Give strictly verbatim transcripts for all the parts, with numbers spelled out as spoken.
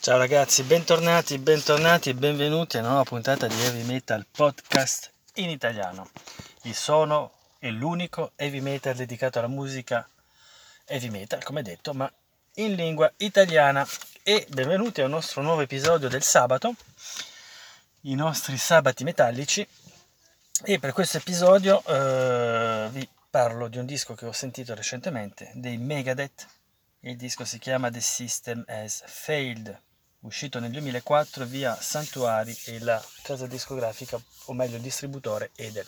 Ciao ragazzi, bentornati, bentornati, benvenuti a una nuova puntata di Heavy Metal Podcast in italiano. Il sono è l'unico heavy metal dedicato alla musica heavy metal, come detto, ma in lingua italiana. E benvenuti al nostro nuovo episodio del sabato, i nostri sabati metallici. E per questo episodio eh, vi parlo di un disco che ho sentito recentemente, dei Megadeth. Il disco si chiama The System Has Failed, uscito nel duemilaquattro via Santuari e la casa discografica, o meglio il distributore Edel.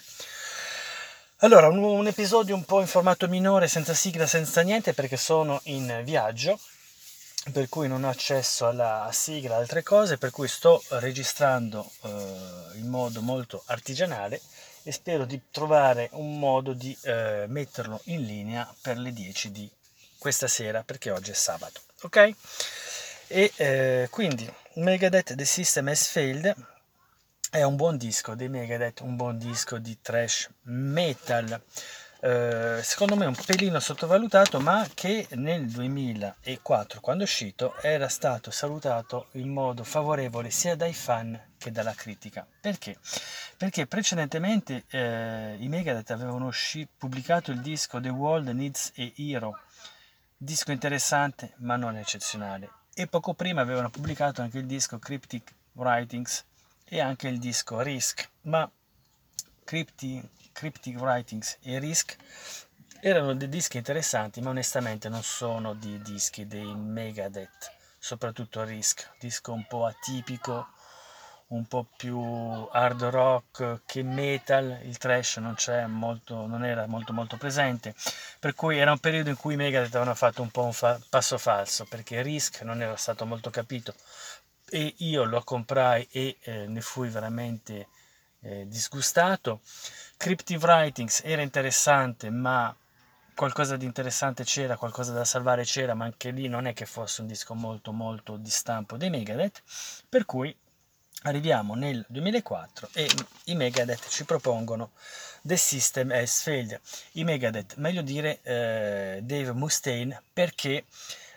Allora, un, un episodio un po' in formato minore, senza sigla, senza niente, perché sono in viaggio, per cui non ho accesso alla sigla, altre cose, per cui sto registrando eh, in modo molto artigianale e spero di trovare un modo di eh, metterlo in linea per le dieci di questa sera, perché oggi è sabato, ok? E eh, quindi Megadeth The System Has Failed è un buon disco dei Megadeth, un buon disco di thrash metal, eh, secondo me un pelino sottovalutato, ma che nel duemilaquattro, quando è uscito, era stato salutato in modo favorevole sia dai fan che dalla critica. Perché? Perché precedentemente eh, i Megadeth avevano usci- pubblicato il disco The World Needs a Hero, disco interessante ma non eccezionale, e poco prima avevano pubblicato anche il disco Cryptic Writings e anche il disco Risk, ma Cryptic, Cryptic Writings e Risk erano dei dischi interessanti, ma onestamente non sono dei dischi dei Megadeth, soprattutto Risk, disco un po' atipico, un po' più hard rock che metal, il thrash non c'è molto, non era molto molto presente, per cui era un periodo in cui i Megadeth avevano fatto un po' un fa- passo falso, perché Risk non era stato molto capito e io lo comprai e eh, ne fui veramente eh, disgustato. Cryptic Writings era interessante, ma qualcosa di interessante c'era, qualcosa da salvare c'era, ma anche lì non è che fosse un disco molto molto di stampo dei Megadeth, per cui arriviamo nel duemilaquattro e i Megadeth ci propongono The System Has Failed. I Megadeth, meglio dire eh, Dave Mustaine, perché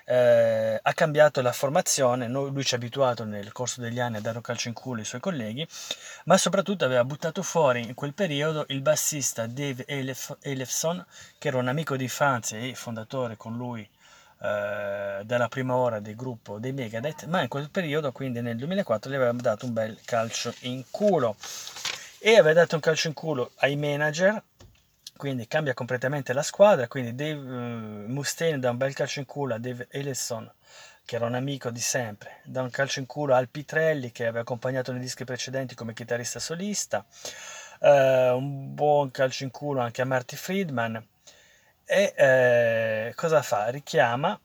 eh, ha cambiato la formazione. Lui ci ha abituato nel corso degli anni a dare un calcio in culo ai suoi colleghi, ma soprattutto aveva buttato fuori in quel periodo il bassista Dave Ellefson, che era un amico di infanzia e fondatore con lui dalla prima ora del gruppo dei Megadeth, ma in quel periodo, quindi nel duemilaquattro, gli aveva dato un bel calcio in culo e aveva dato un calcio in culo ai manager, quindi cambia completamente la squadra. Quindi Dave uh, Mustaine dà un bel calcio in culo a Dave Ellefson, che era un amico di sempre, dà un calcio in culo a Al Pitrelli, che aveva accompagnato nei dischi precedenti come chitarrista solista, uh, un buon calcio in culo anche a Marty Friedman. E eh, cosa fa? Richiama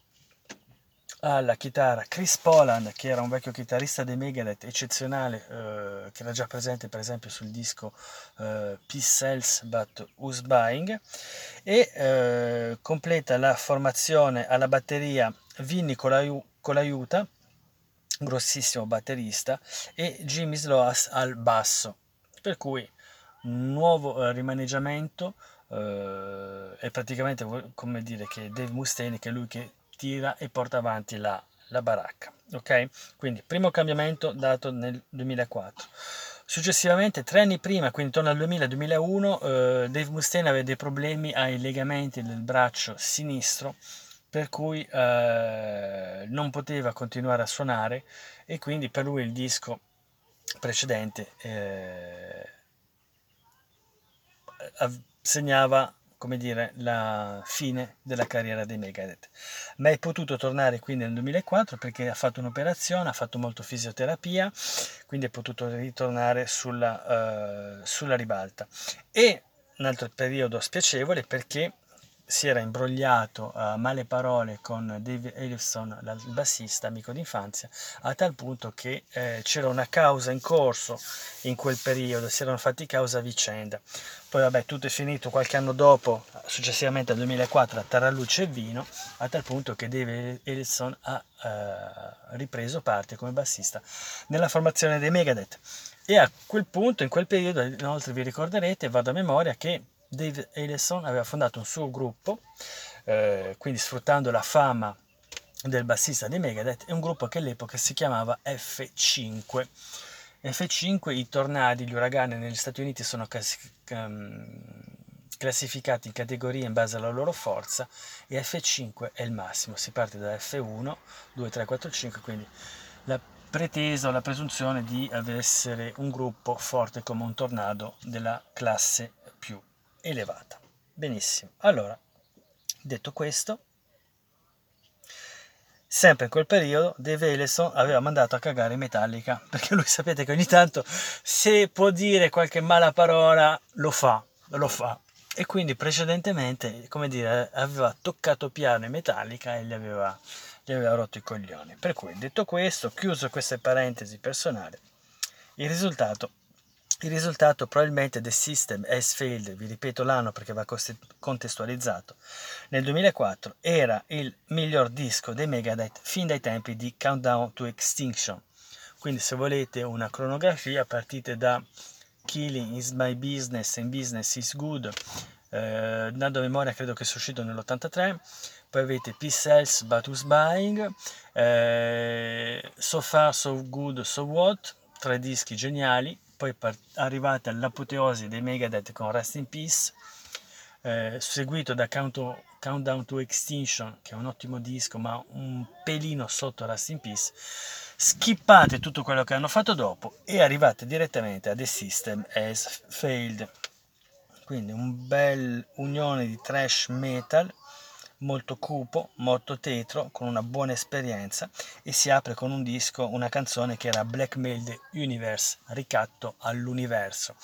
alla chitarra Chris Poland, che era un vecchio chitarrista dei Megadeth eccezionale, eh, che era già presente per esempio sul disco eh, Peace Sells but Who's Buying, e eh, completa la formazione alla batteria Vinny Colaiuta, grossissimo batterista, e Jimmy Sloas al basso, per cui nuovo eh, rimaneggiamento. Uh, è praticamente come dire che Dave Mustaine, che è lui che tira e porta avanti la, la baracca, ok? Quindi primo cambiamento dato nel duemilaquattro. Successivamente, tre anni prima, quindi intorno al duemila duemilauno, uh, Dave Mustaine aveva dei problemi ai legamenti del braccio sinistro, per cui uh, non poteva continuare a suonare, e quindi per lui il disco precedente eh, av- segnava, come dire, la fine della carriera dei Megadeth. Ma è potuto tornare quindi nel duemilaquattro, perché ha fatto un'operazione, ha fatto molto fisioterapia, quindi è potuto ritornare sulla, uh, sulla ribalta. E un altro periodo spiacevole, perché si era imbrogliato a male parole con Dave Ellefson, il bassista, amico d'infanzia, a tal punto che eh, c'era una causa in corso in quel periodo, si erano fatti causa a vicenda. Poi vabbè, tutto è finito qualche anno dopo, successivamente al duemilaquattro, a taralluce e vino, a tal punto che Dave Ellefson ha eh, ripreso parte come bassista nella formazione dei Megadeth. E a quel punto, in quel periodo, inoltre vi ricorderete, vado a memoria, che Dave Ellefson aveva fondato un suo gruppo, eh, quindi sfruttando la fama del bassista dei Megadeth, è un gruppo che all'epoca si chiamava F cinque. F cinque, i tornadi, gli uragani negli Stati Uniti sono classificati in categorie in base alla loro forza e F cinque è il massimo, si parte da F uno, due, tre, quattro, cinque, quindi la pretesa o la presunzione di essere un gruppo forte come un tornado della classe più elevata. Benissimo, allora, detto questo, sempre in quel periodo Dave Ellefson aveva mandato a cagare Metallica, perché lui, sapete che ogni tanto se può dire qualche mala parola lo fa, lo fa, e quindi precedentemente, come dire, aveva toccato piano i Metallica e li aveva, gli aveva rotto i coglioni. Per cui, detto questo, chiuso queste parentesi personali, il risultato il risultato probabilmente The System Has Failed, vi ripeto l'anno perché va contestualizzato, nel duemilaquattro era il miglior disco dei Megadeth fin dai tempi di Countdown to Extinction. Quindi se volete una cronografia partite da Killing is my business and business is good, eh, dando memoria credo che sia uscito nell'ottantatré, poi avete Peace Sells but Who's Buying, eh, So Far, So Good, So What, tre dischi geniali. Poi arrivate all'apoteosi dei Megadeth con Rust in Peace, eh, seguito da Count- Countdown to Extinction, che è un ottimo disco, ma un pelino sotto Rust in Peace. Skippate tutto quello che hanno fatto dopo e arrivate direttamente a The System Has Failed. Quindi un bel unione di thrash metal, molto cupo, molto tetro, con una buona esperienza, e si apre con un disco, una canzone che era Blackmail the Universe, ricatto all'universo,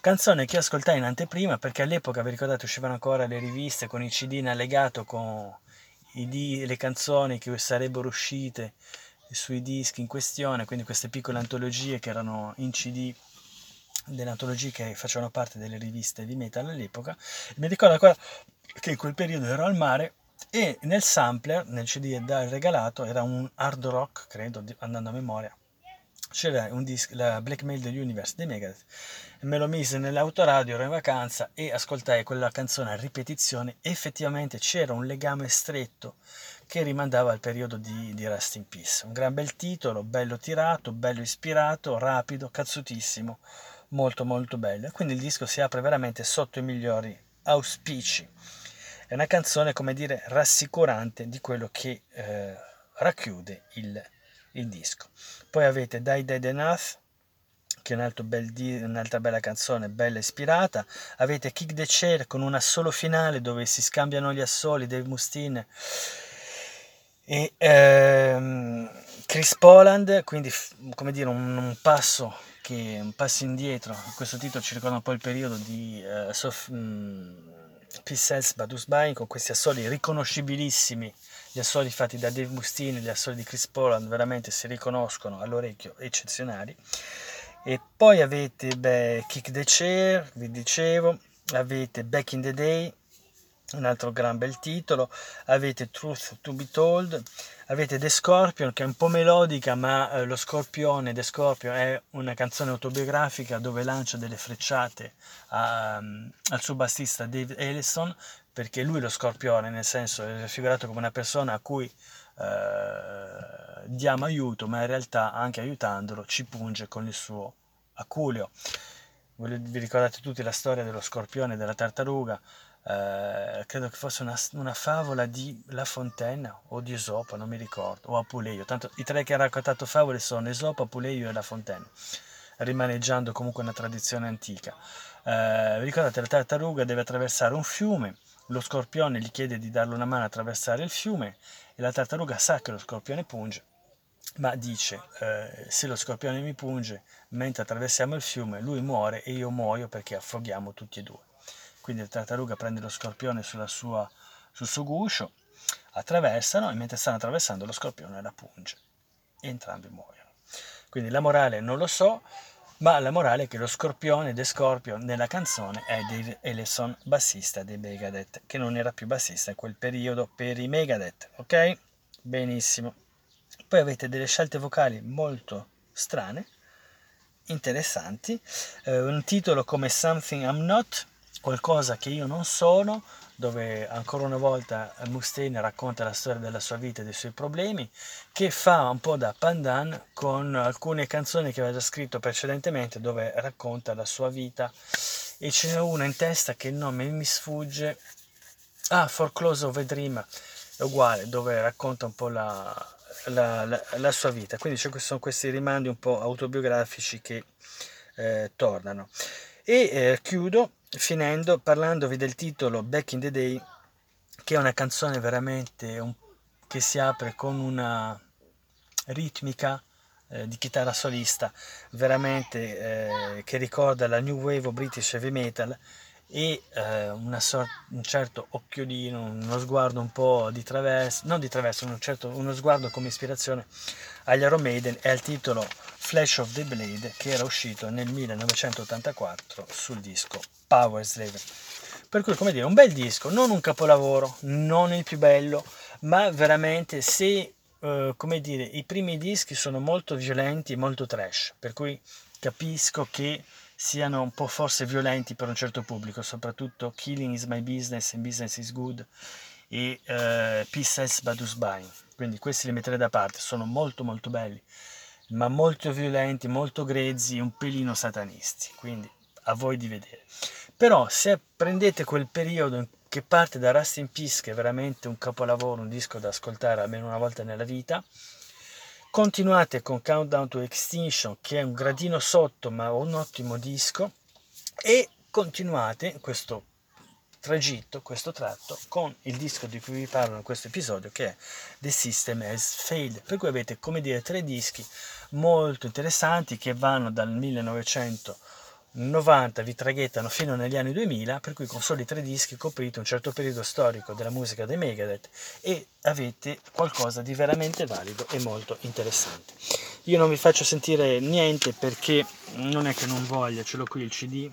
canzone che ascoltai in anteprima perché all'epoca, vi ricordate, uscivano ancora le riviste con i cd in allegato con i di, le canzoni che sarebbero uscite sui dischi in questione, quindi queste piccole antologie che erano in cd delle antologie che facevano parte delle riviste di metal all'epoca. Mi ricordo ancora che in quel periodo ero al mare e nel sampler, nel cd da regalato, era un hard rock, credo, andando a memoria, c'era un disco, la Blackmail the Universe dei Megadeth. Me lo mise nell'autoradio, ero in vacanza e ascoltai quella canzone a ripetizione. Effettivamente c'era un legame stretto che rimandava al periodo di, di Rust in Peace. Un gran bel titolo, bello tirato, bello ispirato, rapido, cazzutissimo, molto molto bello. Quindi il disco si apre veramente sotto i migliori auspici. È una canzone, come dire, rassicurante di quello che eh, racchiude il, il disco. Poi avete Die Dead Enough, che è un altro bel di- un'altra bella canzone, bella ispirata. Avete Kick The Chair con un assolo finale dove si scambiano gli assoli Dave Mustaine e ehm, Chris Poland, quindi come dire un, un passo che un passo indietro. Questo titolo ci ricorda un po' il periodo di eh, Sof- mh, Peace Sells but Who's Buying, con questi assoli riconoscibilissimi, gli assoli fatti da Dave Mustaine, gli assoli di Chris Poland veramente si riconoscono all'orecchio, eccezionali. E poi avete beh, Kick the Chair, vi dicevo, avete Back in the Day, un altro gran bel titolo, avete Truth to be told, avete The Scorpion, che è un po' melodica, ma eh, lo Scorpione, The Scorpion è una canzone autobiografica dove lancia delle frecciate a, um, al suo bassista Dave Ellefson, perché lui lo Scorpione, nel senso, è figurato come una persona a cui eh, diamo aiuto, ma in realtà anche aiutandolo ci punge con il suo aculeo. Vi ricordate tutti la storia dello Scorpione e della tartaruga? Uh, credo che fosse una, una favola di La Fontaine o di Esopo, non mi ricordo, o Apuleio. Tanto i tre che hanno raccontato favole sono Esopo, Apuleio e La Fontaine, rimaneggiando comunque una tradizione antica. Uh, vi ricordate, la tartaruga deve attraversare un fiume, lo scorpione gli chiede di darle una mano a attraversare il fiume e la tartaruga sa che lo scorpione punge, ma dice eh, se lo scorpione mi punge mentre attraversiamo il fiume lui muore e io muoio perché affoghiamo tutti e due. Quindi la tartaruga prende lo scorpione sulla sua, sul suo guscio, attraversano e mentre stanno attraversando lo scorpione la punge e entrambi muoiono. Quindi la morale non lo so, ma la morale è che lo scorpione, The Scorpion, nella canzone è Dave Ellefson, bassista dei Megadeth, che non era più bassista in quel periodo per i Megadeth, ok? Benissimo. Poi avete delle scelte vocali molto strane, interessanti, eh, un titolo come Something I'm Not, Qualcosa che io non sono, dove ancora una volta Mustaine racconta la storia della sua vita e dei suoi problemi, che fa un po' da pandan con alcune canzoni che aveva già scritto precedentemente, dove racconta la sua vita, e ce n'è una in testa che il nome mi sfugge, ah, For Close of Dream, è uguale, dove racconta un po' la, la, la, la sua vita, quindi ci sono questi rimandi un po' autobiografici che eh, tornano. E eh, chiudo finendo parlandovi del titolo Back in the Day, che è una canzone veramente un, che si apre con una ritmica eh, di chitarra solista veramente eh, che ricorda la new wave o British heavy metal, e eh, una sort, un certo occhiolino, uno sguardo un po' di traverso, non di traverso, un certo, uno sguardo come ispirazione agli Iron Maiden e al titolo Flash of the Blade, che era uscito nel millenovecentottantaquattro sul disco Powerslave. Per cui, come dire, un bel disco, non un capolavoro, non il più bello, ma veramente se, eh, come dire, i primi dischi sono molto violenti e molto trash, per cui capisco che siano un po' forse violenti per un certo pubblico, soprattutto Killing is my business and business is good e eh, Peace Sells but Who's Buying, quindi questi li metterei da parte, sono molto molto belli ma molto violenti, molto grezzi, un pelino satanisti, quindi a voi di vedere. Però se prendete quel periodo che parte da Rust in Peace, che è veramente un capolavoro, un disco da ascoltare almeno una volta nella vita, continuate con Countdown to Extinction, che è un gradino sotto ma un ottimo disco, e continuate questo tragitto, questo tratto, con il disco di cui vi parlo in questo episodio, che è The System Has Failed, per cui avete, come dire, tre dischi molto interessanti che vanno dal millenovecentonovanta, vi traghettano fino negli anni duemila, per cui con soli tre dischi coprite un certo periodo storico della musica dei Megadeth e avete qualcosa di veramente valido e molto interessante. Io non vi faccio sentire niente perché non è che non voglia, ce l'ho qui il C D,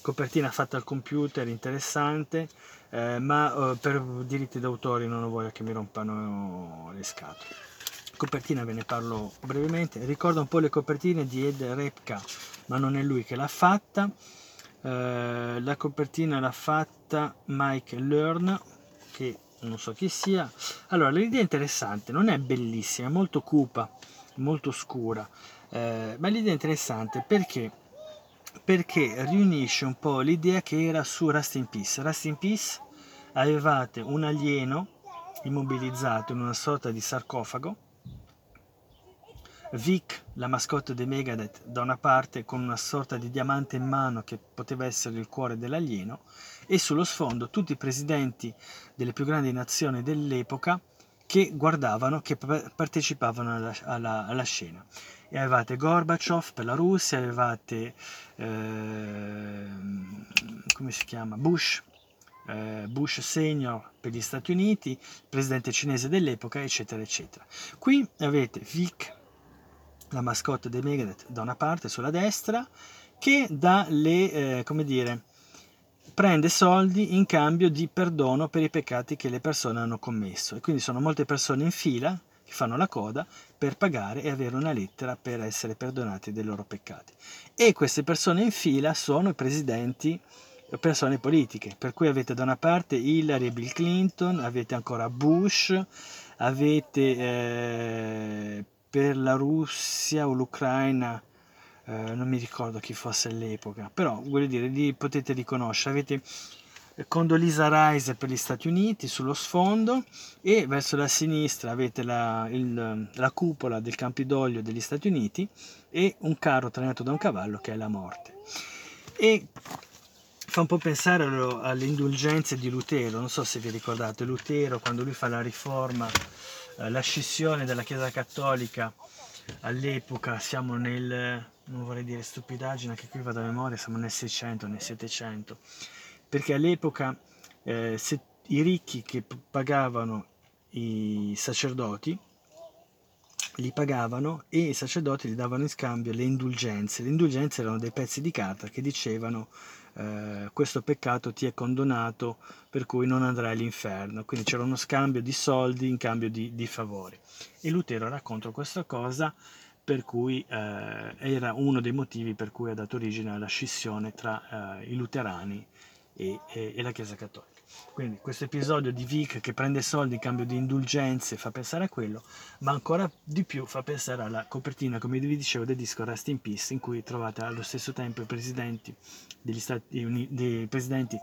copertina fatta al computer, interessante, eh, ma eh, per diritti d'autore non voglio che mi rompano le scatole. Copertina ve ne parlo brevemente, ricorda un po' le copertine di Ed Repka, ma non è lui che l'ha fatta, eh, la copertina l'ha fatta Mike Learn, che non so chi sia. Allora, l'idea è interessante, non è bellissima, è molto cupa, molto scura, eh, ma l'idea è interessante perché perché riunisce un po' l'idea che era su Rust in Peace. Rust in Peace avevate un alieno immobilizzato in una sorta di sarcofago, Vic, la mascotte dei Megadeth, da una parte con una sorta di diamante in mano che poteva essere il cuore dell'alieno, e sullo sfondo tutti i presidenti delle più grandi nazioni dell'epoca che guardavano, che partecipavano alla, alla, alla scena. E avevate Gorbaciov per la Russia, avevate eh, come si chiama? Bush, eh, Bush senior per gli Stati Uniti, il presidente cinese dell'epoca, eccetera, eccetera. Qui avete Vic, la mascotte dei Megadeth, da una parte sulla destra, che dà le, eh, come dire, prende soldi in cambio di perdono per i peccati che le persone hanno commesso, e quindi sono molte persone in fila che fanno la coda per pagare e avere una lettera per essere perdonati dei loro peccati, e queste persone in fila sono i presidenti, persone politiche, per cui avete da una parte Hillary e Bill Clinton, avete ancora Bush, avete eh, per la Russia o l'Ucraina, Uh, non mi ricordo chi fosse all'epoca, però voglio dire, li potete riconoscere. Avete Condoleezza Rice per gli Stati Uniti sullo sfondo, e verso la sinistra avete la, il, la cupola del Campidoglio degli Stati Uniti e un carro trainato da un cavallo che è la morte. E fa un po' pensare alle indulgenze di Lutero, non so se vi ricordate, Lutero quando lui fa la riforma, la scissione della Chiesa Cattolica all'epoca, siamo nel... non vorrei dire stupidaggine, anche qui vado a memoria, siamo nel seicento, nel settecento, perché all'epoca eh, se, i ricchi che pagavano i sacerdoti, li pagavano, e i sacerdoti gli davano in scambio le indulgenze. Le indulgenze erano dei pezzi di carta che dicevano eh, questo peccato ti è condonato, per cui non andrai all'inferno, quindi c'era uno scambio di soldi in cambio di, di favori, e Lutero racconta questa cosa, per cui eh, era uno dei motivi per cui ha dato origine alla scissione tra eh, i luterani e, e, e la Chiesa Cattolica. Quindi questo episodio di Vic che prende soldi in cambio di indulgenze fa pensare a quello, ma ancora di più fa pensare alla copertina, come vi dicevo, del disco Rust in Peace, in cui trovate allo stesso tempo i presidenti degli Stati Uniti, dei presidenti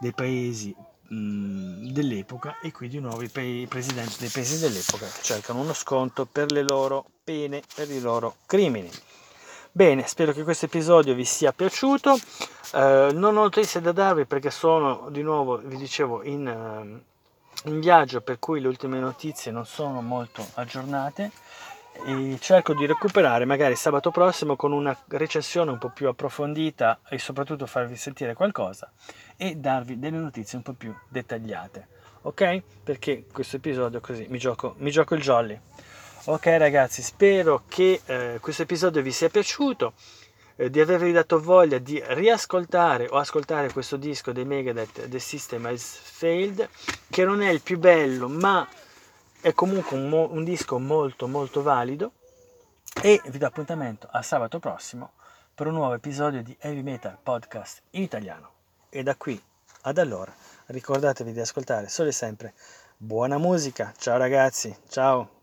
dei paesi mh, dell'epoca, e quindi nuovi pe- presidenti dei paesi dell'epoca che cercano uno sconto per le loro pene, per i loro crimini. Bene, spero che questo episodio vi sia piaciuto, eh, non ho notizie da darvi perché sono di nuovo, vi dicevo, in, in viaggio, per cui le ultime notizie non sono molto aggiornate, e cerco di recuperare magari sabato prossimo con una recensione un po' più approfondita e soprattutto farvi sentire qualcosa e darvi delle notizie un po' più dettagliate, ok? Perché questo episodio così mi gioco, mi gioco il jolly. Ok ragazzi, spero che eh, questo episodio vi sia piaciuto, eh, di avervi dato voglia di riascoltare o ascoltare questo disco dei Megadeth, The System Has Failed, che non è il più bello, ma è comunque un, mo- un disco molto molto valido, e vi do appuntamento a sabato prossimo per un nuovo episodio di Heavy Metal Podcast in italiano. E da qui ad allora ricordatevi di ascoltare solo e sempre buona musica. Ciao ragazzi, ciao!